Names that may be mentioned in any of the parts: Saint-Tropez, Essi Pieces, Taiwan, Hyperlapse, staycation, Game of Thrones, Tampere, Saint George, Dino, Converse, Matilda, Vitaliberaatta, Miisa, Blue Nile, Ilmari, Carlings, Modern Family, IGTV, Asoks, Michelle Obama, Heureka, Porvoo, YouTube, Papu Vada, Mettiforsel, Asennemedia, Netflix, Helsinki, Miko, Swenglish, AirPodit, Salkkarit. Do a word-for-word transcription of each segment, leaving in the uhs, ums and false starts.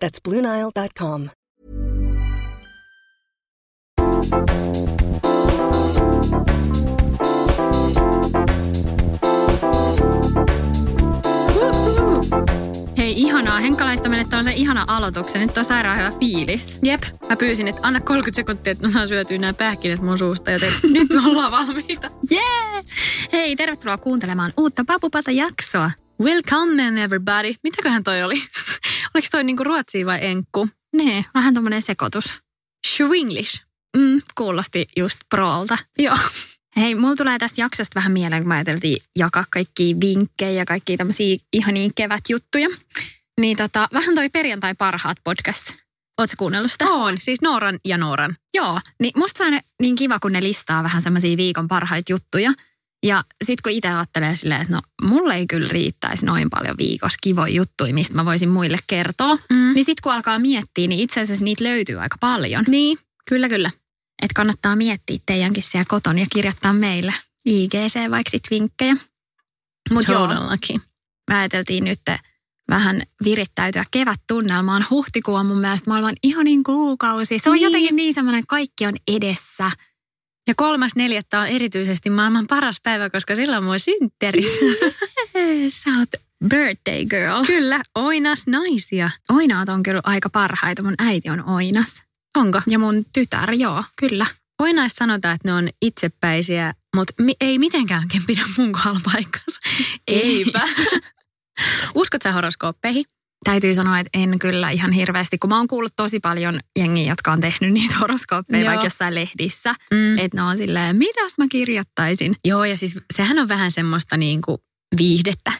That's blue nile dot com. Hei, ihanaa. Henkka laittoi meille tuollaisen ihana aloituksen. Nyt on sairaan hyvä fiilis. Jep. Mä pyysin, että anna kolmekymmentä sekuntia, että mä saan syötyä nämä pähkinät mun suusta, joten nyt me ollaan valmiita. Jee! Yeah! Hei, tervetuloa kuuntelemaan uutta Papu Vada-jaksoa. Welcome everybody. Mitäköhän toi oli? Oliko toi niinku ruotsia vai enkku? Nee, vähän tommonen sekoitus. Swenglish. Mm, kuulosti just proolta. Joo. Hei, mulla tulee tästä jaksosta vähän mieleen, kun mä ajateltiin jakaa kaikkia vinkkejä ja kaikkia tämmöisiä ihania kevätjuttuja. Niin tota, vähän toi perjantai parhaat podcast. Ootko kuunnellut sitä? Oon, siis Nooran ja Nooran. Joo, niin musta on niin kiva, kun ne listaa vähän semmoisia viikon parhaita juttuja. Ja sit kun itse ajattelee silleen, että no mulle ei kyllä riittäisi noin paljon viikossa kivoja juttuja, mistä mä voisin muille kertoa. Mm. Niin sit kun alkaa miettiä, niin itse asiassa niitä löytyy aika paljon. Niin, kyllä kyllä. Että kannattaa miettiä teidänkin siellä kotona ja kirjoittaa meille I G C vaikka sit vinkkejä. Mutta joo, me ajateltiin nyt vähän virittäytyä kevättunnelmaan. Huhtikuu on mun mielestä maailman ihanin kuukausi. Se on niin. Jotenkin niin semmoinen, kaikki on edessä. Ja kolmas neljättä on erityisesti maailman paras päivä, koska silloin mun synttäri. Sä oot birthday girl. Kyllä, oinas naisia. Oinaat on kyllä aika parhaita. Mun äiti on oinas. Onko? Ja mun tytär, joo, kyllä. Oinaista sanotaan, että ne on itsepäisiä, mutta mi- ei mitenkääänkin pidä mun kohdalla paikkansa. Eipä. Uskot sä horoskooppeihin? Täytyy sanoa, että en kyllä ihan hirveästi, kun mä oon kuullut tosi paljon jengiä, jotka on tehnyt niitä horoskooppeja vaikka jossain lehdissä. Mm. Että ne on silleen, mitäs mä kirjoittaisin? Joo, ja siis sehän on vähän semmoista niinku viihdettä.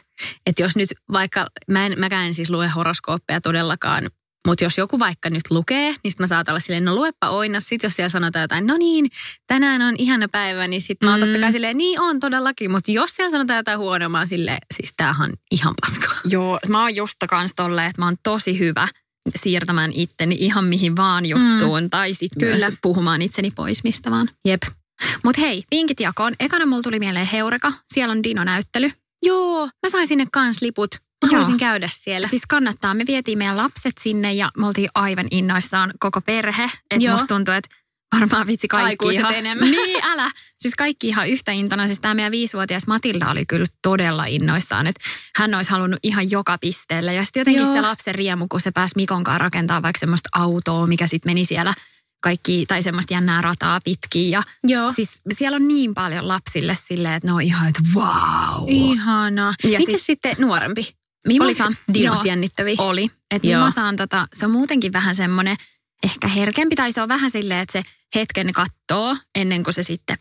Että jos nyt vaikka, mä en, mäkään en siis lue horoskooppeja todellakaan, mutta jos joku vaikka nyt lukee, niin sitten mä saatan olla silleen, no luepa oinas. Sitten jos siellä sanotaan jotain, no niin, tänään on ihana päivä, niin sitten mä oon mm. totta kai silleen, niin on todellakin. Mutta jos siellä sanotaan jotain huonoa, mä oon silleen, siis tämähän on ihan paskaa. Joo, mä oon just kans tolleen, että mä oon tosi hyvä siirtämään itteni ihan mihin vaan juttuun. Mm. Tai sitten myös puhumaan itseni pois mistä vaan. Jep. Mutta hei, vinkit jakoon. Ekana mulla tuli mieleen Heureka. Siellä on Dino-näyttely. Joo, mä sain sinne kans liput. Haluaisin käydä siellä. Siis kannattaa. Me vietiin meidän lapset sinne ja me oltiin aivan innoissaan koko perhe. Että musta tuntuu, että varmaan vitsi kaikki aikuiset ihan enemmän. Niin, älä. Siis kaikki ihan yhtä intona. Siis tämä meidän viisivuotias Matilda oli kyllä todella innoissaan. Että hän olisi halunnut ihan joka pisteelle. Ja sitten jotenkin Joo. se lapsen riemu, kun se pääsi Mikon kanssa rakentamaan vaikka semmoista autoa, mikä sitten meni siellä kaikki, tai semmoista jännää rataa pitkin. Ja Joo. siis siellä on niin paljon lapsille silleen, että ne on ihan, että vau. Wow. Ihanaa. Miten sit... sitten nuorempi? Millaisia diot jännittäviä? Oli. Että Miisaan tota, se on muutenkin vähän semmoinen ehkä herkempi, tai se on vähän silleen, että se hetken kattoo ennen kuin se sitten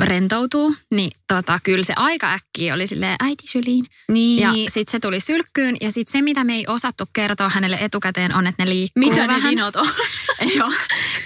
rentoutuu. Niin tota, kyllä se aika äkkiä oli silleen äiti syliin. Niin. Ja sitten se tuli sylkkyyn, ja sitten se, mitä me ei osattu kertoa hänelle etukäteen, on, että ne liikkuu mitä vähän. Mitä ne dinot on? Joo.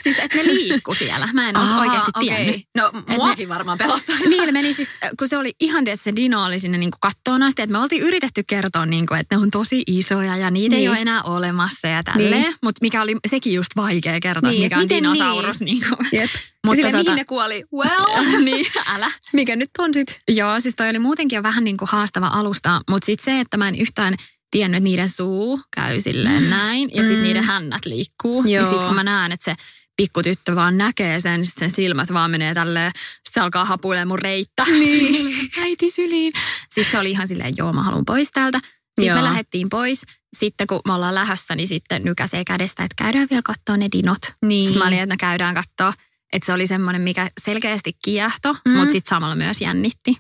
Siis, että ne liikkuu siellä. Mä en ole oikeasti tiennyt. Okay. No, muakin me... varmaan pelottaa. Niillä meni siis, kun se oli ihan tietysti, se Dino oli sinne niin kuin kattoon asti, että me oltiin yritetty kertoa, niin kuin, että ne on tosi isoja ja niitä niin. ei ole enää olemassa ja tälleen. Niin. Mutta mikä oli sekin just vaikea kertoa, niin. mikä on miten dinosaurus. Niin? Niin kuin. Jep. Mutta sille, tota... mihin ne kuoli? Well, niin, älä. Mikä nyt on sit? Joo, siis toi oli muutenkin jo vähän niin kuin haastava alusta, mutta sit se, että mä en yhtään... tiennyt, että niiden suu käy silleen näin ja sitten mm. niiden hännät liikkuu. Joo. Ja sitten kun mä näen, että se pikkutyttö vaan näkee sen, sitten sen silmät vaan menee tälleen, se alkaa hapuilemaan mun reittä. Niin. Äiti syliin. Sitten se oli ihan silleen, joo mä haluan pois täältä. Sitten joo. me lähdettiin pois. Sitten kun me ollaan lähdössä, niin sitten nykäsee kädestä, että käydään vielä katsoa ne dinot. Niin. Sitten mä olin, että käydään katsoa. Että se oli semmoinen, mikä selkeästi kiehto, mm. mutta sitten samalla myös jännitti.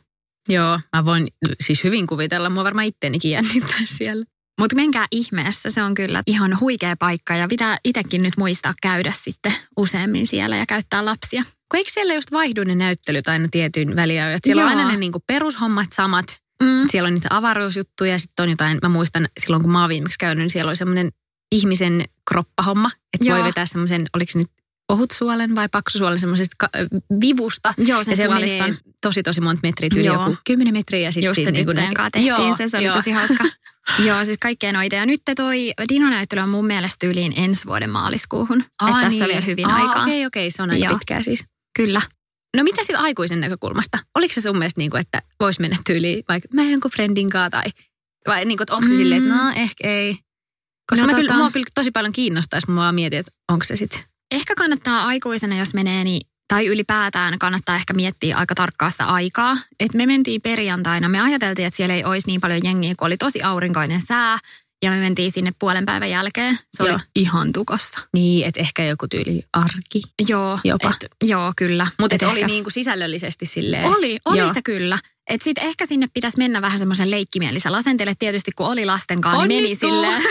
Joo, mä voin siis hyvin kuvitella. Mua varmaan ittenikin jännittää siellä. Mutta menkää ihmeessä, se on kyllä ihan huikea paikka ja pitää itsekin nyt muistaa käydä sitten useammin siellä ja käyttää lapsia. Kun eikö siellä just vaihdu ne näyttelyt aina tietyn väliajoin? Siellä Joo. on aina ne niinku perushommat samat, mm. siellä on niitä avaruusjuttuja ja sitten on jotain, mä muistan silloin kun mä oon viimeksi käynyt, niin siellä oli semmoinen ihmisen kroppahomma, että voi vetää semmoisen, oliko se nyt ohutsuolen vai paksusuolen semmoisesta vivusta. Joo, sen ja se suolistan. Menee tosi tosi monta metriä tyyli, joku kymmenen metriä. Ja sit just se tyttöjen niin kanssa tehtiin joo, se, se oli joo. tosi hauska. Joo, siis kaikkea noita. Ja nyt toi Dino-näyttely on mun mielestä tyyliin ensi vuoden maaliskuuhun. Aa, että niin. Tässä oli hyvin Aa, aikaa. Okei, okay, okei, okay. Se on aika joo. pitkää siis. Kyllä. No mitä sitten aikuisen näkökulmasta? Oliko se sun mielestä niin kuin, että voisi mennä tyyliin vaikka mä jonkun friendin kaa tai vai niin kuin, onko se mm. silleen, että no ehkä ei. Koska no, mä kyllä, tota... mua kyllä tosi paljon kiinnostaisi, mä vaan mietin, että onko se sitten. Ehkä kannattaa aikuisena, jos menee, niin, tai ylipäätään kannattaa ehkä miettiä aika tarkkaa sitä aikaa. Et me mentiin perjantaina, me ajateltiin, että siellä ei olisi niin paljon jengiä, kun oli tosi aurinkoinen sää. Ja me mentiin sinne puolen päivän jälkeen. Se joo. oli ihan tukossa. Niin, että ehkä joku tyyli arki. Joo, jopa. Et, joo kyllä. Mutta et et oli niin kuin sisällöllisesti silleen. Oli, oli joo. se kyllä. Että sitten ehkä sinne pitäisi mennä vähän semmoisen leikkimielisellä asenteelle. Tietysti kun oli lasten kanssa, niin meni silleen.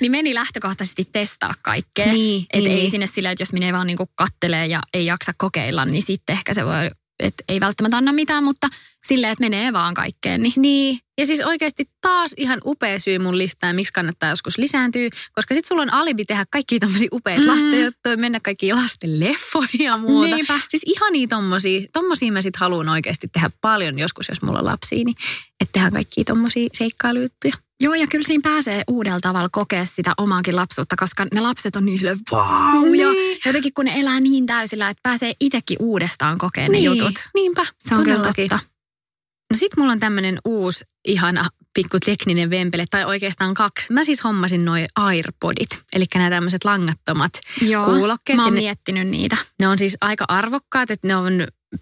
Niin meni lähtökohtaisesti testaa kaikkea. Niin, että niin, ei niin. sinne silleen, että jos minä vaan niinku kattelee ja ei jaksa kokeilla, niin sitten ehkä se voi... Että ei välttämättä anna mitään, mutta silleen, että menee vaan kaikkeen. Niin. niin. Ja siis oikeasti taas ihan upea syy mun listaan, miksi kannattaa joskus lisääntyä. Koska sit sulla on alibi tehdä kaikki tommosia upeita mm-hmm. lasten juttuja, mennä kaikkiin lasten leffoihin ja muuta. Niinpä. Siis ihania tommosia, tommosia mä sit haluan oikeasti tehdä paljon joskus, jos mulla on lapsia, niin että tehdään kaikkia tommosia seikkailujuttuja. Joo, ja kyllä siinä pääsee uudella tavalla kokea sitä omaakin lapsuutta, koska ne lapset on niin silleen wow, niin. Ja jotenkin kun ne elää niin täysillä, että pääsee itsekin uudestaan kokemaan niin. ne jutut. Niinpä, se on kyllä totta. No sit mulla on tämmönen uusi, ihana, pikku tekninen vempele, tai oikeastaan kaksi. Mä siis hommasin noi AirPodit, eli nämä tämmöiset langattomat Joo, kuulokkeet. Mä oon ne, miettinyt niitä. Ne on siis aika arvokkaat, että ne on...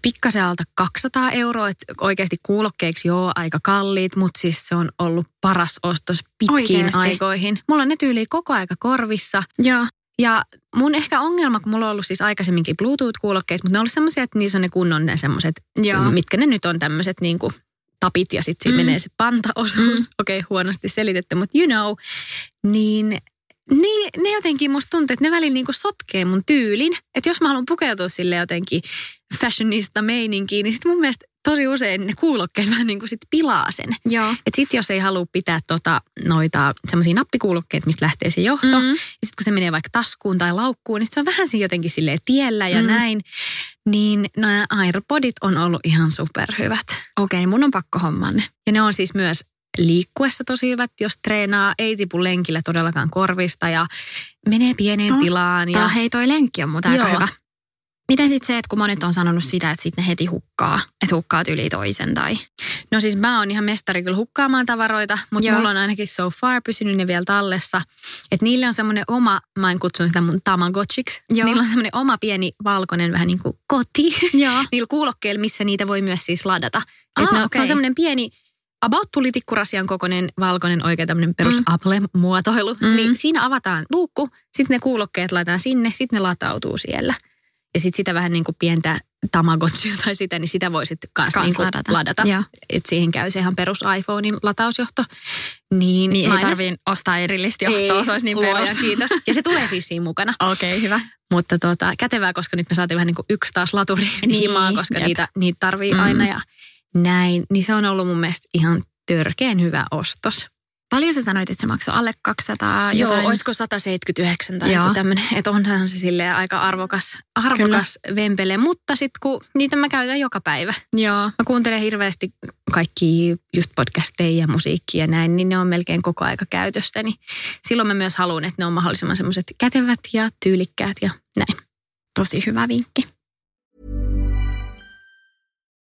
Pikkasen alta kaksisataa euroa, että oikeasti kuulokkeiksi joo, aika kalliit, mutta siis se on ollut paras ostos pitkiin oikeasti. Aikoihin. Mulla on ne tyyliä koko aika korvissa. Joo. Ja mun ehkä ongelma, kun mulla on ollut siis aikaisemminkin Bluetooth-kuulokkeet, mutta ne on ollut semmoisia, että niissä on ne kunnon ne semmoiset, mitkä ne nyt on tämmöiset niin kuin tapit ja sitten mm. menee se pantaosuus. Mm. Okei, okay, huonosti selitetty, mutta you know. Niin... Niin, ne jotenkin musta tuntuu, että ne välillä niinku sotkee mun tyylin. Että jos mä haluan pukeutua sille jotenkin fashionista meininkiin, niin sit mun mielestä tosi usein ne kuulokkeet vähän niinku sit pilaa sen. Että sit jos ei halua pitää tota, noita semmosia nappikuulokkeet, mistä lähtee se johto, mm-hmm. ja sit kun se menee vaikka taskuun tai laukkuun, niin sit se on vähän siinä jotenkin silleen tiellä ja mm. näin. Niin nämä AirPodit on ollut ihan superhyvät. Okei, okay, mun on pakko hommaa ne. Ja ne on siis myös... liikkuessa tosi hyvät, jos treenaa, ei tipu lenkillä todellakaan korvista ja menee pieneen Totta. Tilaan. Ja... Hei, toi lenkki on muuta aika hyvä. Miten sitten se, että kun monet on sanonut sitä, että sitten ne heti hukkaa, että hukkaa yli toisen tai? No siis mä oon ihan mestari kyllä hukkaamaan tavaroita, mutta Joo. mulla on ainakin so far pysynyt ne vielä tallessa. Että niille on semmoinen oma, mä en kutsun sitä mun tamagotchiksi, Joo. niillä on semmoinen oma pieni valkoinen vähän niin kuin koti Joo. niillä kuulokkeilla, missä niitä voi myös siis ladata. Ah, että no, okay. Se on semmoinen pieni... About tuli tikkurasian kokoinen, valkoinen, oikein tämmöinen perus mm. Apple-muotoilu. Mm. Niin siinä avataan luukku, sitten ne kuulokkeet laitetaan sinne, sitten ne latautuu siellä. Ja sitten sitä vähän niin kuin pientä tamagotchia tai sitä, niin sitä voi sitten kanssa niin ladata. ladata. Että siihen käy se ihan perus iPhonein latausjohto. Niin, niin ei tarvitse ostaa erillistä johtoa, ei, se olisi niin perus. Ja kiitos. Ja se tulee siis siinä mukana. Okei, okay, hyvä. Mutta tota, kätevää, koska nyt me saatiin vähän niin kuin yksi taas laturi niin, himaa, koska jep. niitä, niitä tarvii mm. aina ja... Näin, niin se on ollut mun mielestä ihan törkeän hyvä ostos. Paljon sä sanoit, että se maksoi alle kaksisataa jotain? Joo, olisiko sata seitsemänkymmentäyhdeksän tai joku tämmöinen. Että onhan se silleen aika arvokas, arvokas vempele. Mutta sitten kun niitä mä käytän joka päivä. Joo. Mä kuuntelen hirveästi kaikki just podcasteja ja musiikkia ja näin, niin ne on melkein koko aika käytössä. Niin silloin mä myös haluan, että ne on mahdollisimman semmoiset kätevät ja tyylikkäät ja näin. Tosi hyvä vinkki.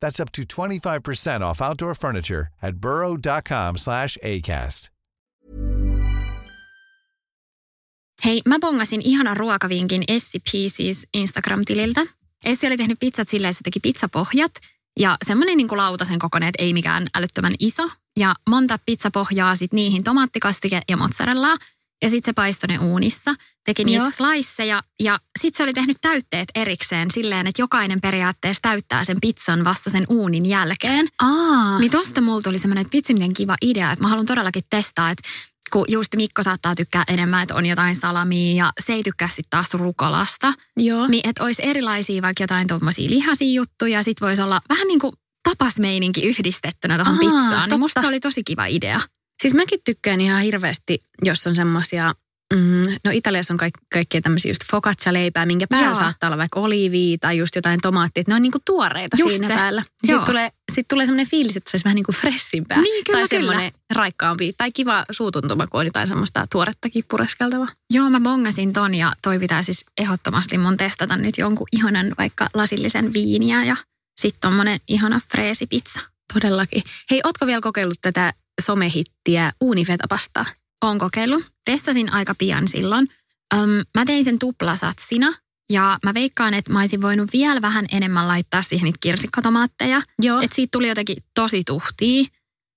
That's up to twenty-five percent off outdoor furniture at burrow.com slash acast. Hei, mä bongasin ihanan ruokavinkin Essi Pieces Instagram-tililtä. Essi oli tehnyt pizzat silleen, että se teki pizzapohjat ja semmoinen niin kuin lautasen kokoinen, että ei mikään älyttömän iso. Ja monta pizzapohjaa, sit niihin tomaattikastike ja mozzarellaa. Ja sit se paistoi ne uunissa, teki niitä sliceja ja sit se oli tehnyt täytteet erikseen silleen, että jokainen periaatteessa täyttää sen pizzan vasta sen uunin jälkeen. Aa. Niin tosta mulla tuli semmoinen, että vitsi miten kiva idea, että mä haluan todellakin testaa, että kun just Mikko saattaa tykkää enemmän, että on jotain salamia ja se ei tykkää sitten taas rukolasta. Joo. Niin että olisi erilaisia vaikka jotain tuommoisia lihaisia juttuja. Sitten voisi olla vähän niin kuin tapasmeininki yhdistettynä tuohon pizzaan. Niin musta se oli tosi kiva idea. Siis mäkin tykkään ihan hirveästi, jos on semmoisia, mm, no Italiassa on kaik- kaikkea tämmöisiä just focaccia-leipää, minkä päällä Joo. saattaa olla vaikka olivia tai just jotain tomaattia. Ne on niinku tuoreita just siinä se. Päällä. Sitten tulee, sit tulee semmoinen fiilis, että se olisi vähän niin kuin freshimpää. Niin, kyllä, tai semmoinen raikkaampi tai kiva suutuntuma, kun on jotain semmoista tuorettakin pureskeltavaa. Joo, mä bongasin ton ja toi pitää siis ehdottomasti mun testata nyt jonkun ihanan vaikka lasillisen viiniä ja sitten tommonen ihana freesipizza. Todellakin. Hei, ootko vielä kokeillut tätä somehittiä uunifetapastaa? Oon kokeillut. Testasin aika pian silloin. Öm, mä tein sen tuplasatsina ja mä veikkaan, että mä olisin voinut vielä vähän enemmän laittaa siihen niitä kirsikkatomaatteja. Että siitä tuli jotenkin tosi tuhtia.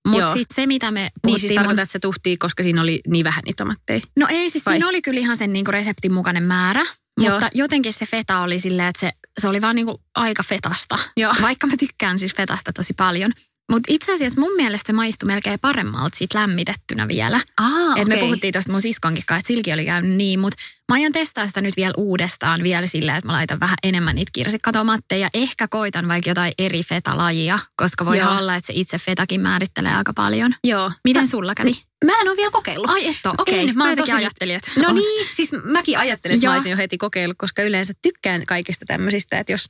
Mutta sitten se, mitä me puhuttiin... Niin siis tarkoitat, että se tuhtii, koska siinä oli niin vähän niitä tomatteja? No ei, siis Vai? Siinä oli kyllä ihan sen niinku reseptin mukainen määrä. Joo. Mutta jotenkin se feta oli silleen, että se, se oli vaan niinku aika fetasta. Joo. Vaikka mä tykkään siis fetasta tosi paljon. Mutta itse asiassa mun mielestä se maistui melkein paremmalta siitä lämmitettynä vielä. Ah, okay. Et me puhuttiin tuosta mun siskonkin kanssa, että silläkin oli käynyt niin, mutta mä aion testaa sitä nyt vielä uudestaan vielä silleen, että mä laitan vähän enemmän niitä kirsikkatomaatteja. Ehkä koitan vaikka jotain eri fetalajia, koska voi Joo. olla, että se itse fetakin määrittelee aika paljon. Joo. Miten mä, sulla kävi? Mä en ole vielä kokeillut. Ai et oo, okei. Okay. Mä, mä tosi ajattelin, että... No niin, siis mäkin ajattelin, että Joo. mä olisin jo heti kokeillut, koska yleensä tykkään kaikista tämmöisistä, että jos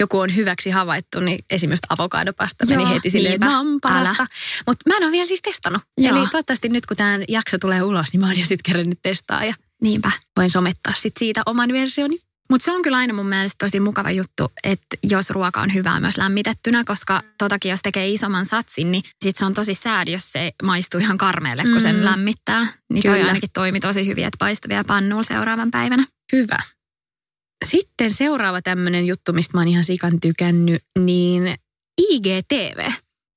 joku on hyväksi havaittu, niin esimerkiksi avokadopasta Joo. meni heti silleen, että on parasta. Mutta mä en ole vielä siis testannut. Joo. Eli toivottavasti nyt, kun tämä jakso tulee ulos, niin mä oon jo sitten kerännyt testaa ja... Niinpä. Voin somettaa sit siitä oman versioni. Mutta se on kyllä aina mun mielestä tosi mukava juttu, että jos ruoka on hyvää myös lämmitettynä, koska totakin jos tekee isomman satsin, niin sit se on tosi säädi, jos se maistuu ihan karmeelle, kun mm. sen lämmittää. Niin kyllä. Toi ainakin toimi tosi hyvin, että paistui vielä pannulla seuraavan päivänä. Hyvä. Sitten seuraava tämmöinen juttu, mistä mä oon ihan sikan tykännyt, niin I G T V.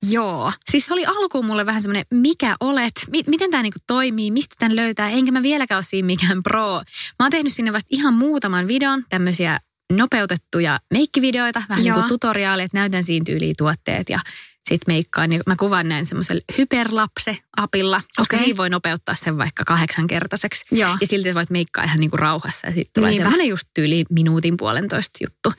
Joo. Siis se oli alkuun mulle vähän semmoinen, mikä olet, mi- miten tämä niinku toimii, mistä tämän löytää, enkä mä vieläkään ole siinä mikään pro. Mä oon tehnyt sinne vasta ihan muutaman videon, tämmöisiä nopeutettuja meikkivideoita, vähän Joo. niin kuin tutoriaaleja, että näytän siinä tyyliä tuotteet ja sit meikkaan. Niin mä kuvaan näin semmoisella hyperlapse-apilla, koska okay. siinä voi nopeuttaa sen vaikka kahdeksankertaiseksi. Joo. Ja silti voit meikkaa ihan niinku rauhassa ja sitten tulee niin vähän just tyyliin minuutin puolentoista juttu.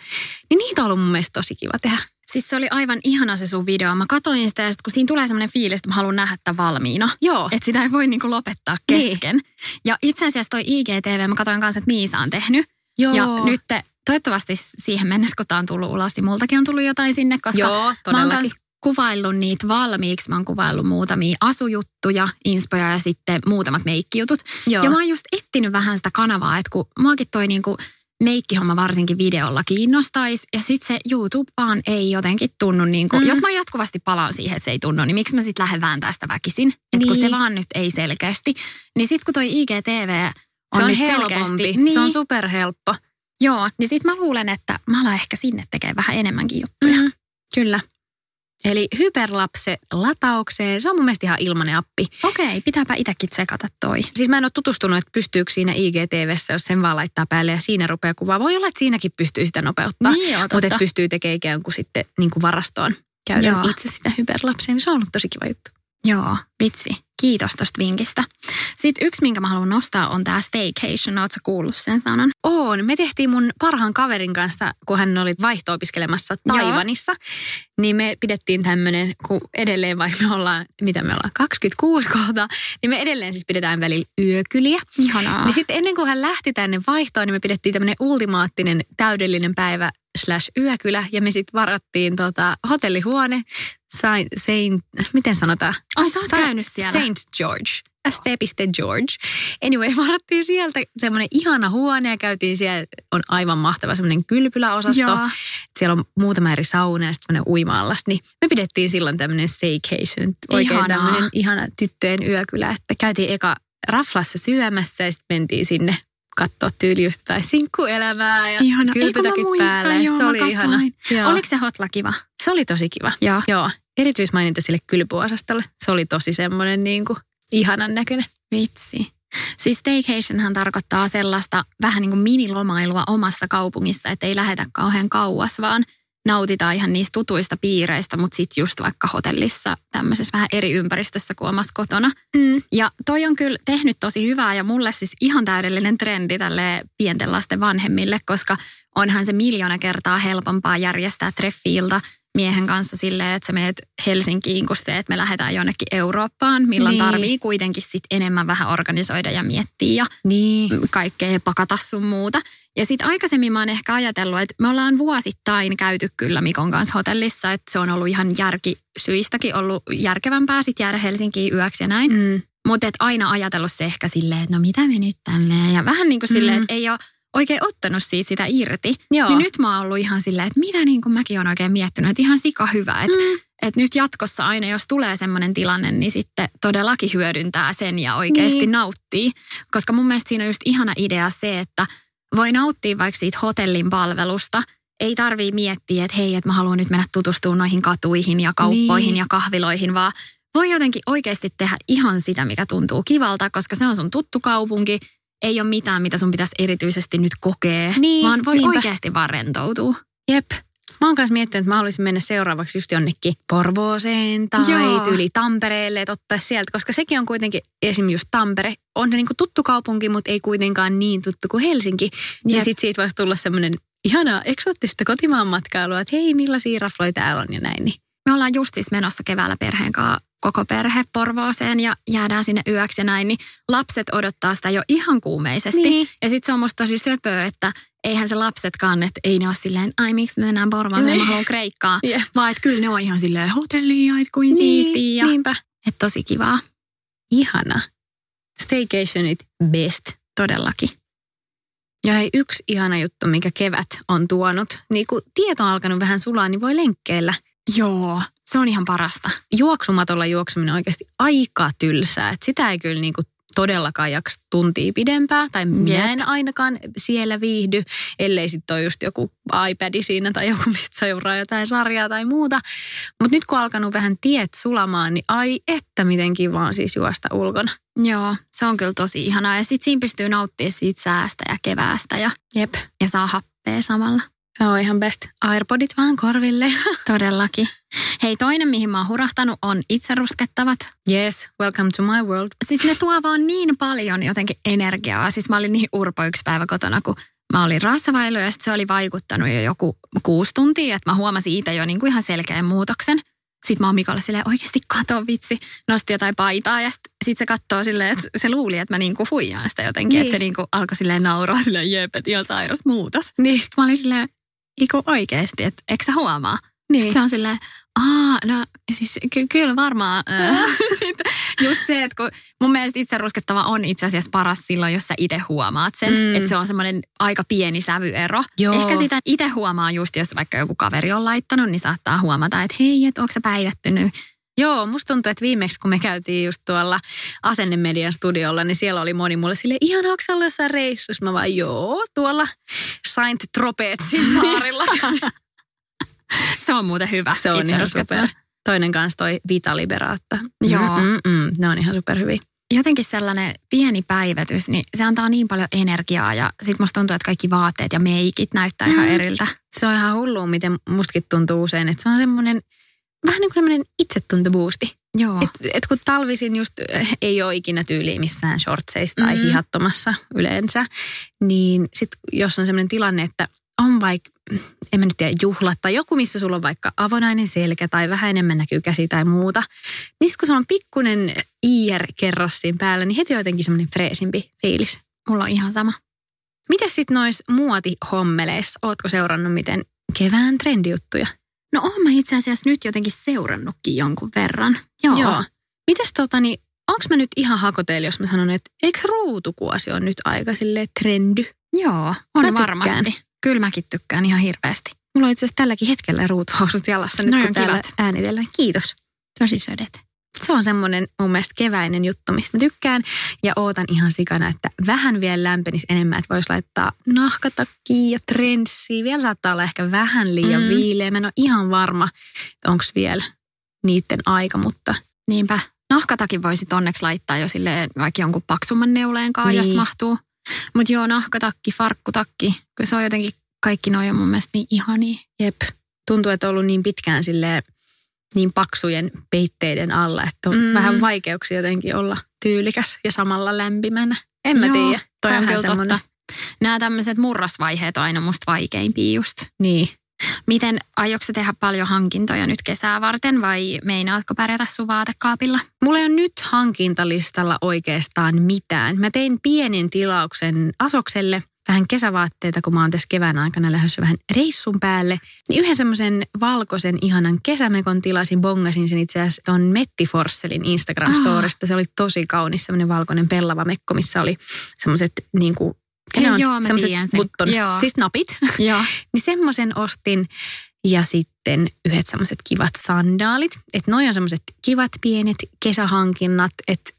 Niin niitä on ollut mun mielestä tosi kiva tehdä. Siis se oli aivan ihana se sun video. Mä katsoin sitä ja sit, kun siinä tulee semmoinen fiilis, että mä haluan nähdä tämän valmiina. Joo. Että sitä ei voi niinku lopettaa kesken. Niin. Ja itse asiassa toi I G T V, mä katsoin kanssa, että Miisa on tehnyt. Joo. Ja nyt toivottavasti siihen mennessä, kun tää on tullut ulos, niin multakin on tullut jotain sinne, koska Joo, mä oon kanssa kuvaillut niitä valmiiksi. Mä oon kuvaillut muutamia asujuttuja, inspoja ja sitten muutamat meikkijutut. Joo. Ja mä oon just etsinyt vähän sitä kanavaa, että kun muakin toi niinku... meikkihomma varsinkin videolla kiinnostaisi ja sitten se YouTube vaan ei jotenkin tunnu niin kuin, mm. jos mä jatkuvasti palaan siihen, että se ei tunnu, niin miksi mä sitten lähden vääntää sitä väkisin, että niin. kun se vaan nyt ei selkeästi. Niin sitten kun toi I G T V on, se on nyt helpompi, niin, se on superhelppo. Joo, niin sitten mä luulen, että mä alan ehkä sinne tekemään vähän enemmänkin juttuja. Mm-hmm. Kyllä. Eli hyperlapse lataukseen, se on mun mielestä ihan ilmainen appi. Okei, pitääpä itsekin tsekata toi. Siis mä en ole tutustunut, että pystyykö siinä I G T V:ssä, jos sen vaan laittaa päälle ja siinä rupeaa kuvaa. Voi olla, että siinäkin pystyy sitä nopeuttaa, niin joo, mutta että pystyy tekemään ikään kuin sitten niin kuin varastoon. Käydään joo. itse sitä hyperlapseen, niin se on ollut tosi kiva juttu. Joo, vitsi. Kiitos tosta vinkistä. Sitten yksi, minkä mä haluan nostaa, on tää staycation. Ootko sä kuullut sen sanan? Oon. Me tehtiin mun parhaan kaverin kanssa, kun hän oli vaihto-opiskelemassa Taiwanissa. Niin me pidettiin tämmönen, kun edelleen vaikka me ollaan, mitä me ollaan, kaksikymmentäkuusi kohta, niin me edelleen siis pidetään välillä yökyliä. Ihanaa. Niin sitten ennen kuin hän lähti tänne vaihtoon, niin me pidettiin tämmönen ultimaattinen täydellinen päivä slash yökylä. Ja me sitten varattiin tota, hotellihuone. Saint, Saint, miten sanotaan? Ai, sä oot käynyt siellä. Saint George. Saint George. Anyway, varattiin sieltä semmoinen ihana huone ja käytiin siellä, on aivan mahtava semmoinen kylpyläosasto. Jaa. Siellä on muutama eri sauna ja sitten semmoinen uima-allas. Niin me pidettiin silloin tämmöinen staycation, oikein ihanaa. Tämmöinen ihana tyttöjen yökylä. Että käytiin eka raflassa syömässä ja sitten mentiin sinne katsoa tyyli just jotain sinkkuelämää ja kylpytäkin päällä. Joo, se oli ihana. Joo. Oliko se hotla kiva? Se oli tosi kiva. Joo. Joo. Erityismaininta sille kylpyosastolle. Se oli tosi semmoinen niin kuin ihanan näköinen. Vitsi. Siis staycationhan tarkoittaa sellaista vähän niin kuin minilomailua omassa kaupungissa, että ei lähetä kauhean kauas, vaan nautitaan ihan niistä tutuista piireistä, mutta sitten just vaikka hotellissa, tämmöisessä vähän eri ympäristössä kuin omassa kotona. Mm. Ja toi on kyllä tehnyt tosi hyvää ja mulle siis ihan täydellinen trendi tälle pienten lasten vanhemmille, koska onhan se miljoona kertaa helpompaa järjestää treffi-ilta miehen kanssa silleen, että sä meet Helsinkiin kuin se, että me lähdetään jonnekin Eurooppaan, milloin niin tarvii kuitenkin sit enemmän vähän organisoida ja miettiä ja niin kaikkea pakata sun muuta. Ja sit aikaisemmin mä oon ehkä ajatellut, että me ollaan vuosittain käyty kyllä Mikon kanssa hotellissa, että se on ollut ihan järkisyistäkin ollut järkevämpää sit jäädä Helsinkiin yöksi ja näin. Mm. Mutta aina ajatellut se ehkä silleen, että no mitä me nyt tälleen ja vähän niin kuin silleen, mm. että ei ole oikein ottanut siitä sitä irti, joo, niin nyt mä oon ollut ihan silleen, että mitä niin kuin mäkin oon oikein miettinyt, että ihan sika hyvä, että mm. et nyt jatkossa aina, jos tulee semmoinen tilanne, niin sitten todellakin hyödyntää sen ja oikeasti niin nauttii, koska mun mielestä siinä on just ihana idea se, että voi nauttia vaikka siitä hotellin palvelusta, ei tarvii miettiä, että hei, että mä haluan nyt mennä tutustumaan noihin katuihin ja kauppoihin niin ja kahviloihin, vaan voi jotenkin oikeasti tehdä ihan sitä, mikä tuntuu kivalta, koska se on sun tuttu kaupunki, ei ole mitään, mitä sun pitäisi erityisesti nyt kokea, niin, vaan voi niinpä oikeasti vaan rentoutua. Jep. Mä oon kanssa miettinyt, että mä haluaisin mennä seuraavaksi just jonnekin Porvooseen tai joo tyyli Tampereelle, että ottaa sieltä, koska sekin on kuitenkin esimerkiksi just Tampere. On se niinku tuttu kaupunki, mutta ei kuitenkaan niin tuttu kuin Helsinki. Jep. Ja sit siitä voisi tulla semmoinen ihanaa eksoottista kotimaan matkailua, että hei, millaisia rafloja täällä on ja näin. Niin. Me ollaan just siis menossa keväällä perheen kanssa koko perhe Porvooseen ja jäädään sinne yöksi ja näin, niin lapset odottaa sitä jo ihan kuumeisesti. Niin. Ja sitten se on musta tosi söpöä, että eihän se lapsetkaan, että ei ne ole silleen, ai miksi me mennään Porvooseen, niin mä haluan Kreikkaa, yeah, vaan että kyllä ne on ihan silleen hotellia, että kuin niin siistiä. Niinpä. Että tosi kivaa. Ihana. Staycationit best. Todellakin. Ja hei, yksi ihana juttu, mikä kevät on tuonut, niin kun tieto on alkanut vähän sulaa, niin voi lenkkeillä. Joo, se on ihan parasta. Juoksumatolla juokseminen on oikeasti aika tylsää. Et sitä ei kyllä niinku todellakaan jaksa tuntia pidempää. Tai minä yep en ainakaan siellä viihdy, ellei sitten ole just joku iPad siinä tai joku, mistä seuraa jotain sarjaa tai muuta. Mutta nyt kun on alkanut vähän tiet sulamaan, niin ai että miten kivaa siis juosta ulkona. Joo, se on kyllä tosi ihanaa. Ja sitten siinä pystyy nauttimaan siitä säästä ja keväästä ja, yep, ja saa happea samalla. Se on ihan best. AirPodit vaan korville. Todellakin. Hei, toinen, mihin mä oon hurahtanut, on itse ruskettavat. Yes, welcome to my world. Siis ne tuo vaan niin paljon jotenkin energiaa. Siis mä olin niin urpo yksi päivä kotona, kun mä olin raasavailu ja sit se oli vaikuttanut jo joku kuusi tuntia. Että mä huomasin itse jo niinku ihan selkeän muutoksen. Sitten mä oon Mikolle silleen, oikeasti kato vitsi, nosti jotain paitaa ja sitten sit se kattoo silleen, että se luuli, että mä niinku huijaan sitä jotenkin. Niin. Että se niinku alkoi silleen nauraa silleen, jep, että ihan sairas muutos. Niin. Sitten mä olin silleen, iku oikeasti, että eikö sä huomaa? Niin. Se on silleen, aah, no siis ky- kyllä varmaan. Just se, että kun mun mielestä itse ruskettava on itse asiassa paras silloin, jos sä itse huomaat sen. Mm. Että se on semmoinen aika pieni sävyero. Joo. Ehkä sitä itse huomaa just, jos vaikka joku kaveri on laittanut, niin saattaa huomata, että hei, että ootko sä päivättynyt? Joo, musta tuntuu, että viimeksi kun me käytiin just tuolla Asennemedian studiolla, niin siellä oli moni mulle silleen, ihan onko se ollut jossain reissussa? Mä vaan, joo, tuolla Saint-Tropezin saarilla. Se on muuten hyvä. Se on ihan super. Toinen kanssa toi Vitaliberaatta. Joo. Mm-mm-mm. Ne on ihan superhyviä. Jotenkin sellainen pieni päivätys, niin se antaa niin paljon energiaa ja sit musta tuntuu, että kaikki vaatteet ja meikit näyttää mm. ihan eriltä. Se on ihan hullua, miten mustakin tuntuu usein, että se on semmoinen vähän niin kuin tämmöinen itsetuntoboosti. Joo. Et, et kun talvisin just ei ole ikinä tyyliä missään shortseissa tai mm. hihattomassa yleensä, niin sitten jos on semmoinen tilanne, että on vaikka, en mä nyt tiedä, juhlat tai joku, missä sulla on vaikka avonainen selkä tai vähän enemmän näkyy käsi tai muuta, niin sitten kun sulla on pikkuinen I R-kerros siinä päällä, niin heti jotenkin semmoinen freesimpi fiilis. Mulla on ihan sama. Mites sitten noissa muotihommeleissa, ootko seurannut miten kevään trendijuttuja? No oon mä itse asiassa nyt jotenkin seurannutkin jonkun verran. Joo. Joo. Mites tota niin, onks mä nyt ihan hakoteilla, jos mä sanon, että eikö ruutukuosi on nyt aika silleen trendy? Joo, on varmasti. Kyllä mäkin tykkään ihan hirveästi. Mulla on itse asiassa tälläkin hetkellä ruutuhousut jalassa, nyt no, kun täällä äänitellään. Kiitos. Tosi södet. Se on semmoinen mun mielestä keväinen juttu, mistä mä tykkään. Ja ootan ihan sikana, että vähän vielä lämpenisi enemmän, että voisi laittaa nahkatakkiin ja trenssiin. Vielä saattaa olla ehkä vähän liian mm. viileä. Mä en ole ihan varma, että onko vielä niiden aika, mutta... Niinpä. Nahkatakin voisit onneksi laittaa jo silleen vaikka jonkun paksumman neuleenkaan, niin, jos mahtuu. Mutta joo, nahkatakki, farkkutakki, kun se on jotenkin, kaikki noi on mun mielestä niin ihania. Jep. Tuntuu, että on ollut niin pitkään silleen... niin paksujen peitteiden alla, että on mm. vähän vaikeuksia jotenkin olla tyylikäs ja samalla lämpimänä. En mä tiedä. Toi on kyllä totta. Nämä tämmöiset murrosvaiheet on aina musta vaikeimpia just. Niin. Miten, aiotko sä tehdä paljon hankintoja nyt kesää varten vai meinaatko pärjätä sun vaatekaapilla? Mulla ei ole nyt hankintalistalla oikeastaan mitään. Mä tein pienen tilauksen Asokselle. Vähän kesävaatteita, kun mä oon tässä kevään aikana lähdössä vähän reissun päälle. Niin yhden semmoisen valkoisen ihanan kesämekon tilasin, bongasin sen itse asiassa tuon Mettiforselin Instagram-storista. Se oli tosi kaunis semmoinen valkoinen pellava mekko, missä oli semmoiset niin kuin... Joo, joo, mä tiedän sen. Button, siis napit. Joo. Niin semmoisen ostin ja sitten yhdet semmoiset kivat sandaalit. Että noi on semmoiset kivat pienet kesähankinnat, että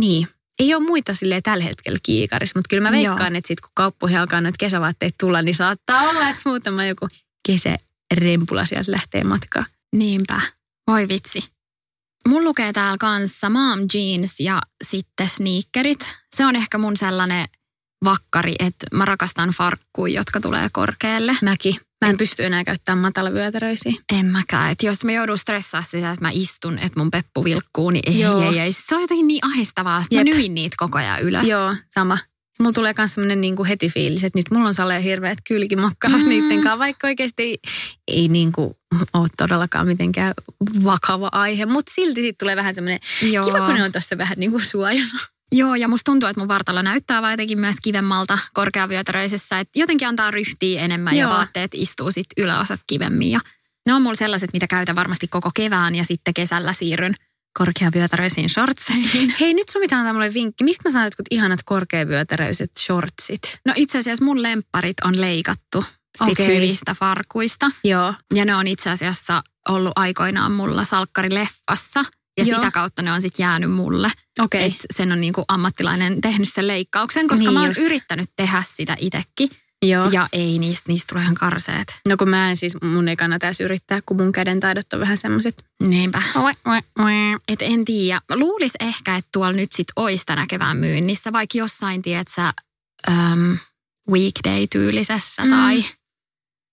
niin... Ei ole muita silleen tällä hetkellä kiikarissa, mutta kyllä mä veikkaan, Joo. että sit kun kauppoihin alkaa noita kesävaatteita tulla, niin saattaa olla, että muutama joku kesärempula sieltä lähtee matkaan. Niinpä. Voi vitsi. Mun lukee täällä kanssa mom jeans ja sitten sneakerit. Se on ehkä mun sellainen vakkari, että mä rakastan farkkuja, jotka tulee korkealle. Mäkin. Mä en, en pysty enää käyttämään matalavyötäröisiä. En mäkään. Että jos mä joudun stressaa sitä, että mä istun, että mun peppu vilkkuu, niin ei, ei, ei. Se on jotenkin niin ahdistavaa. Mä nyin niitä koko ajan ylös. Joo, sama. Mulla tulee myös sellainen niinku heti fiilis, että nyt mulla on saleen hirveät kylkimokkaa mm. niittenkaan, vaikka oikeasti ei, ei niinku ole todellakaan mitenkään vakava aihe. Mutta silti siitä tulee vähän semmoinen, kiva kun ne on tuossa vähän niinku suojana. Joo, ja musta tuntuu, että mun vartalla näyttää vaan jotenkin myös kivemmalta korkeavyötäröisessä, että jotenkin antaa ryhtiä enemmän Joo. ja vaatteet istuu sitten yläosat kivemmin. Ja ne on mulla sellaiset, mitä käytän varmasti koko kevään ja sitten kesällä siirryn korkeavyötäröisiin shortseihin. Hei, nyt sun pitää antaa mulle vinkki. Mistä mä saan jotkut ihanat korkeavyötäröiset shortsit? No itse asiassa mun lempparit on leikattu sit okay. hyvistä farkuista. Joo. Ja ne on itse asiassa ollut aikoinaan mulla salkkarileffassa. Ja Joo. sitä kautta ne on sitten jäänyt mulle. Okay. Että sen on niinku ammattilainen tehnyt sen leikkauksen, koska niin mä oon just. yrittänyt tehdä sitä itsekin. Joo. Ja ei, niistä, niistä tulee ihan karseet. No kun mä en siis, mun ei kannata edes yrittää, kun mun käden taidot on vähän semmoiset. Niinpä. Et en tiedä. Luulis ehkä, että tuolla nyt sit ois tänä kevään myynnissä, vaikka jossain, tietsä, um, weekday-tyylisessä mm. tai...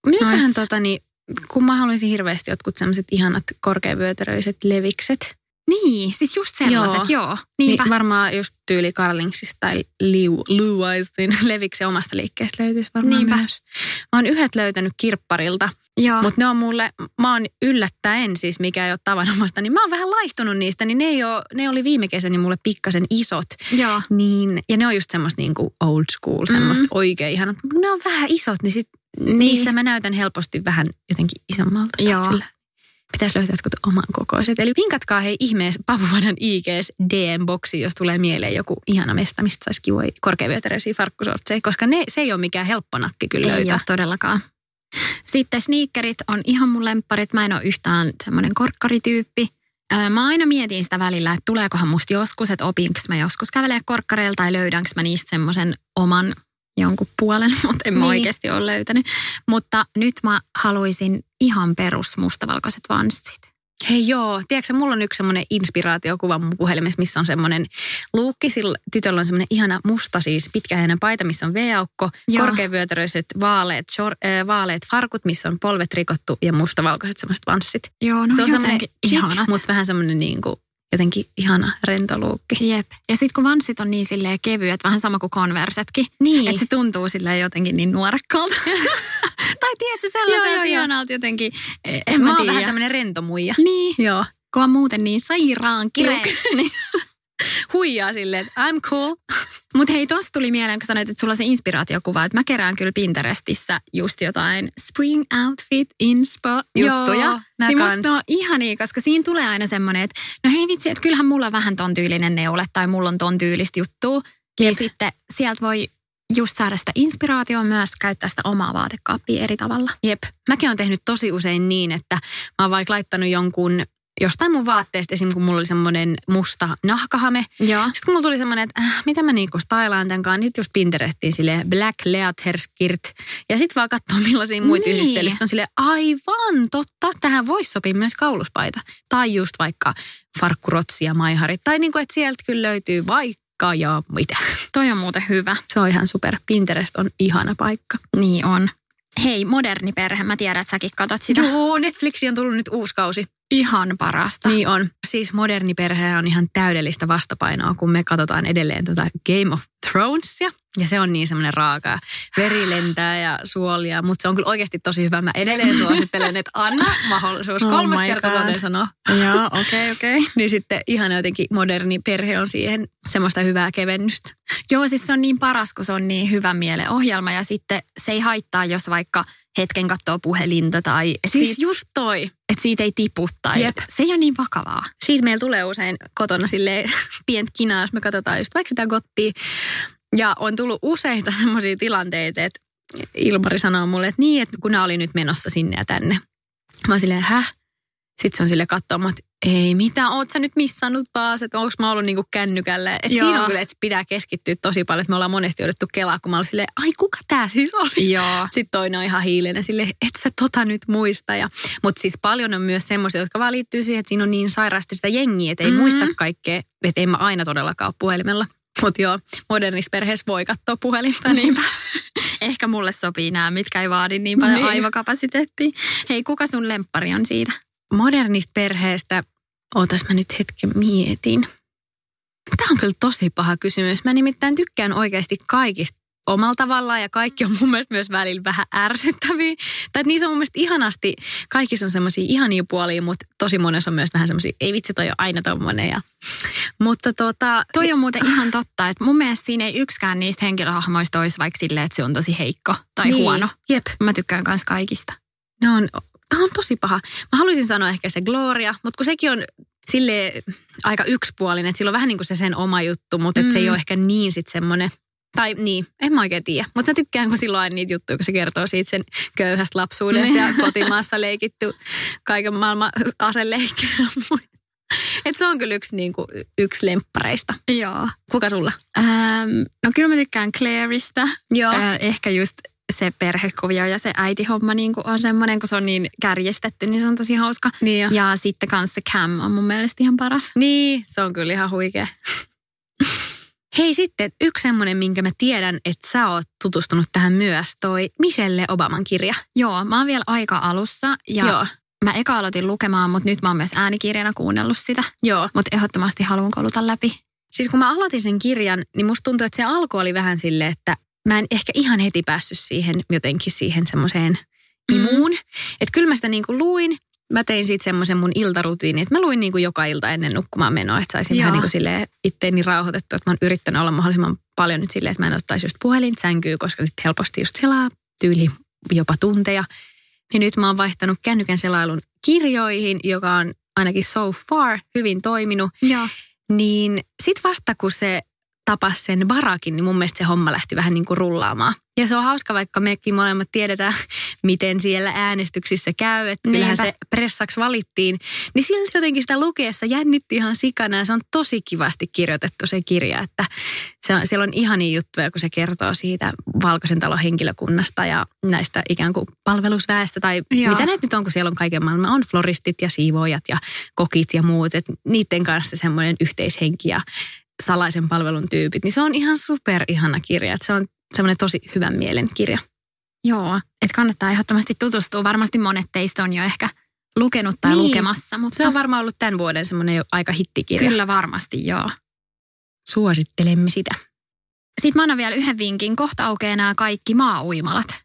Myytähän nois... tota niin, kun mä haluaisin hirveästi jotkut semmoiset ihanat korkeavyötäröiset levikset. Niin, siis just sellaiset, joo. joo. Niinpä. Niin varmaan just tyyli Carlingsista tai Luvaistin leviksen omasta liikkeestä löytyisi varmaan Niinpä. myös. Mä oon yhdet löytänyt kirpparilta, joo. mutta ne on mulle, mä oon yllättäen siis, mikä ei ole tavanomasta, niin mä oon vähän laihtunut niistä, niin ne, ole, ne oli viime kesäni mulle pikkasen isot. Joo. Niin, ja ne on just semmoista niin kuin old school, semmoista mm-hmm. oikein ihanat, mutta ne on vähän isot, niin sit niin. niissä mä näytän helposti vähän jotenkin isommalta. Joo. Katsella. Pitäisi löytää jotkut oman kokoiset. Eli vinkatkaa hei ihmeessä Papu Vadan I G:s D M-boksiin, jos tulee mieleen joku ihana mesta, mistä saisi kivoja korkeavyötäröisiä farkkusortseja, koska ne, se ei ole mikään helppo nakki kyllä löytää. Ei ole todellakaan. Sitten sneakerit on ihan mun lempparit. Mä en ole yhtään semmoinen korkkarityyppi. Mä aina mietin sitä välillä, että tuleekohan musta joskus, että opinko mä joskus kävelee korkkareilla tai löydänkö mä niistä semmoisen oman jonkun puolen, mutta en mä niin. oikeasti ole löytänyt. Mutta nyt mä haluaisin ihan perus mustavalkoiset vanssit. Hei joo, tiedätkö mulla on yksi semmoinen inspiraatiokuva mun puhelimessa, missä on semmoinen luukki. Sillä tytöllä on semmoinen ihana musta siis pitkähäinen paita, missä on V-aukko, korkeavyötäröiset vaaleet, shor, äh, vaaleet farkut, missä on polvet rikottu ja mustavalkoiset semmoiset vanssit. Joo, no se on jotenkin ihanat. Mutta vähän semmoinen niin kuin jotenkin ihana rentoluukki. Jep. Ja sitten kun vanssit on niin silleen kevyet, vähän sama kuin Conversetkin. Niin. Että se tuntuu silleen jotenkin niin nuorekkaalta. Tai tiedätkö sellaiselta ihanalta jotenkin. En, en mä, mä oon vähän tämmönen rentomuija. Niin. Joo. Kun on muuten niin sairaan kireä. Niin. huijaa silleen, että I'm cool. Mutta hei, tossa tuli mieleen, kun sanoit, että sulla on se inspiraatiokuva, että mä kerään kyllä Pinterestissä just jotain spring outfit inspo juttuja. Joo, nää niin kans. Musta ne on ihania, koska siinä tulee aina semmoinen, että no hei vitsi, että kyllähän mulla on vähän ton tyylinen neule tai mulla on ton tyylistä juttua. Ja sitten sieltä voi just saada sitä inspiraatioa myös, käyttää sitä omaa vaatekaappia eri tavalla. Jep. Mäkin oon tehnyt tosi usein niin, että mä oon vaikka laittanut jonkun jostain mun vaatteesta, esim. Kun mulla oli semmoinen musta nahkahame. Joo. Sitten kun mulla tuli semmoinen, että äh, mitä mä niinku stylaan tämänkaan, niin just Pinterestiin silleen black leather skirt. Ja sit vaan katsoo millaisia muita niin. yhdistelystä on silleen, aivan totta, tähän voisi sopia myös kauluspaita. Tai just vaikka farkkurotsi ja maiharit. Tai niinku, että sieltä kyllä löytyy vaikka. Ja mitä. Toi on muuten hyvä. Se on ihan super. Pinterest on ihana paikka. Niin on. Hei, moderni perhe. Mä tiedän, että säkin katot sitä. Joo, Netflixiin on tullut nyt uusi kausi. Ihan parasta. Niin on. Siis moderni perhe on ihan täydellistä vastapainoa, kun me katsotaan edelleen tuota Game of Thronesia. Ja se on niin semmoinen raaka. Veri lentää ja suolia, mutta se on kyllä oikeasti tosi hyvä. Mä edelleen suosittelen, että anna mahdollisuus oh kolmas kertaa toden sanoa. Joo, okei, okei. Niin sitten ihan jotenkin moderni perhe on siihen semmoista hyvää kevennystä. Joo, siis se on niin paras, kun se on niin hyvä mielen ohjelma. Ja sitten se ei haittaa, jos vaikka hetken katsoo puhelinta tai... Siis siitä, just toi. Että siitä ei tipu tai... Jep. Se ei ole niin vakavaa. Siitä meillä tulee usein kotona silleen pientä kinaa, jos me katsotaan just vaikka sitä Gottia. Ja on tullut useita semmoisia tilanteita, että Ilmari sanoo mulle, että niin, että kun nää oli nyt menossa sinne ja tänne. Mä oon silleen, häh? Sitten se on silleen katsomaan, että ei mitään, oot sä nyt missannut taas, että onko mä ollut niinku kännykällä. Että siinä on kyllä, että pitää keskittyä tosi paljon, että me ollaan monesti jouduttu kelaa, kun mä oon silleen, ai kuka tää siis oli? Joo. Sitten toinen on ihan hiilenä silleen, et sä tota nyt muista. Mutta siis paljon on myös semmoisia, jotka vaan liittyy siihen, että siinä on niin sairaasti sitä jengiä, että ei mm-hmm. muista kaikkea, että en mä aina todellakaan ole puhelimella. Mutta joo, modernissa perheessä voi katsoa puhelinta. Niinpä. Ehkä mulle sopii nämä, mitkä ei vaadi niin paljon niin. aivokapasiteettia. Hei, kuka sun lemppari on siitä? Modernista perheestä, ootas mä nyt hetken mietin. Tämä on kyllä tosi paha kysymys. Mä nimittäin tykkään oikeasti kaikista omalla tavallaan ja kaikki on mun mielestä myös välillä vähän ärsyttäviä. Tai niissä on mun mielestä ihanasti, kaikissa on semmoisia ihania puolia, mutta tosi monessa on myös vähän semmoisia, ei vitsi toi on aina tommoinen ja... Mutta tota... Toi on muuten ihan totta, että mun mielestä siinä ei yksikään niistä henkilöhahmoista olisi vaikka silleen, että se on tosi heikko tai niin. huono. Jep. Mä tykkään kans kaikista. No on, tää on tosi paha. Mä haluaisin sanoa ehkä se Gloria, mutta kun sekin on silleen aika yksipuolinen, että sillä on vähän niin kuin se sen oma juttu, mutta mm. se ei ole ehkä niin sit semmoinen... Tai niin, en mä oikein tiedä. Mutta mä tykkään, kun silloin aina niitä juttuja, kun se kertoo siitä sen köyhästä lapsuudesta ja kotimaassa leikitty kaiken maailman aseleikkiä. Että se on kyllä yksi, niin kuin, yksi lemppareista. Joo. Kuka sulla? Ähm, no kyllä mä tykkään Claireista. Joo. Äh, ehkä just se perhekuvio ja se äitihomma niin kuin on semmoinen, kun se on niin kärjestetty, niin se on tosi hauska. Niin jo. Ja sitten kanssa se Cam on mun mielestä ihan paras. Niin, se on kyllä ihan huikea. Hei sitten, yksi semmoinen, minkä mä tiedän, että sä oot tutustunut tähän myös, toi Michelle Obaman kirja. Joo, mä oon vielä aika alussa ja Joo. mä eka aloitin lukemaan, mutta nyt mä oon myös äänikirjana kuunnellut sitä. Joo. Mutta ehdottomasti haluan kouluta läpi. Siis kun mä aloitin sen kirjan, niin musta tuntuu, että se alku oli vähän silleen, että mä en ehkä ihan heti päässyt siihen jotenkin siihen semmoiseen imuun. Mm. Että kyllä mä sitä niin kuin luin. Mä tein siitä semmoisen mun iltarutiini, että mä luin niin kuin joka ilta ennen nukkumaan menoa, että saisin Joo. vähän niin kuin silleen itteeni rauhoitettua, että mä oon yrittänyt olla mahdollisimman paljon nyt silleen, että mä en ottaisi just puhelin sänkyyn, koska sitten helposti just selaa tyyli jopa tunteja. Niin nyt mä oon vaihtanut kännykän selailun kirjoihin, joka on ainakin so far hyvin toiminut. Joo. Niin sit vasta kun se tapas sen Barakin, niin mun mielestä se homma lähti vähän niin kuin rullaamaan. Ja se on hauska, vaikka mekin molemmat tiedetään, miten siellä äänestyksissä käy, että kyllähän se pressaksi valittiin. Niin silti jotenkin sitä lukeessa jännitti ihan sikana ja se on tosi kivasti kirjoitettu se kirja, että se on, siellä on ihania juttuja, kun se kertoo siitä Valkoisen talon henkilökunnasta ja näistä ikään kuin palvelusväestä tai Joo. mitä näitä nyt on, kun siellä on kaiken maailman. On floristit ja siivoojat ja kokit ja muut, että niiden kanssa semmoinen yhteishenki ja salaisen palvelun tyypit, niin se on ihan super ihana kirja. Että se on semmoinen tosi hyvän mielen kirja. Joo, että kannattaa ehdottomasti tutustua. Varmasti monet teistä on jo ehkä lukenut tai niin, lukemassa. Mutta... Se on varmaan ollut tämän vuoden semmoinen aika hittikirja. Kyllä varmasti, joo. Suosittelemme sitä. Sitten mä annan vielä yhden vinkin. Kohta aukeaa nämä kaikki maa-uimalat.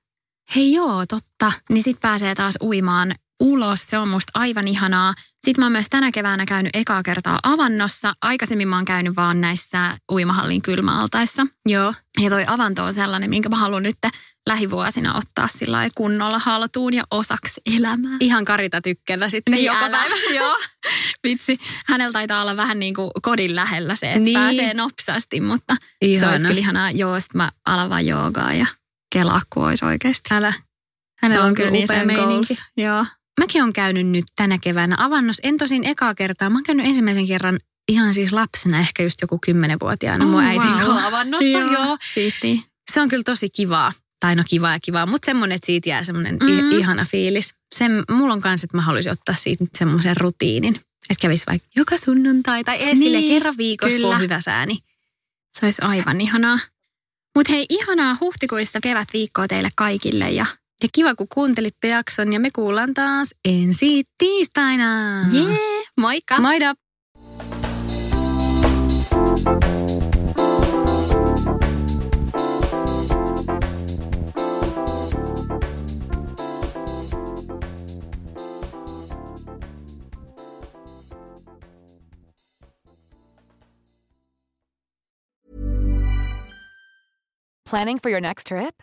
Hei joo, totta. Niin sit pääsee taas uimaan ulos. Se on musta aivan ihanaa. Sitten mä oon myös tänä keväänä käynyt ekaa kertaa avannossa. Aikaisemmin mä oon käynyt vaan näissä uimahallin kylmäaltaissa. Joo. Ja toi avanto on sellainen, minkä mä haluan nyt lähivuosina ottaa sillä kunnolla haltuun ja osaksi elämää. Ihan Karita tykkänä sitten niin joka päivä. Joo. Vitsi, hänellä taitaa olla vähän niin kuin kodin lähellä se, että niin pääsee nopsasti, mutta ihana. Se olisi kyllä ihanaa. Joo, sit mä alan vaan joogaa ja kelaa, kun olisi oikeasti. Älä. Hänellä on, on kyllä niin upea meininki. Joo. Mäkin olen käynyt nyt tänä keväänä avannos. En tosin ekaa kertaa. Mä oon käynyt ensimmäisen kerran ihan siis lapsena, ehkä just joku kymmenvuotiaana. Oh, mun äiti on wow. avannossa. Joo, joo. Siistii. Se on kyllä tosi kivaa. Tai no kivaa ja kivaa, mutta semmoinen, että siitä jää semmoinen mm. ihana fiilis. Sen, mulla on kanssa, että mä haluaisin ottaa siitä nyt semmoisen rutiinin. Että kävisi vaikka joka sunnuntai tai edes niin, kerran viikossa, kun on hyvä sääni. Se olisi aivan ihanaa. Mutta hei, ihanaa huhtikuista kevätviikkoa teille kaikille ja... Ja kiva, kun kuuntelitte jakson ja me kuullaan taas ensi tiistaina. Jee, yeah, moikka! Moida! Planning for your next trip?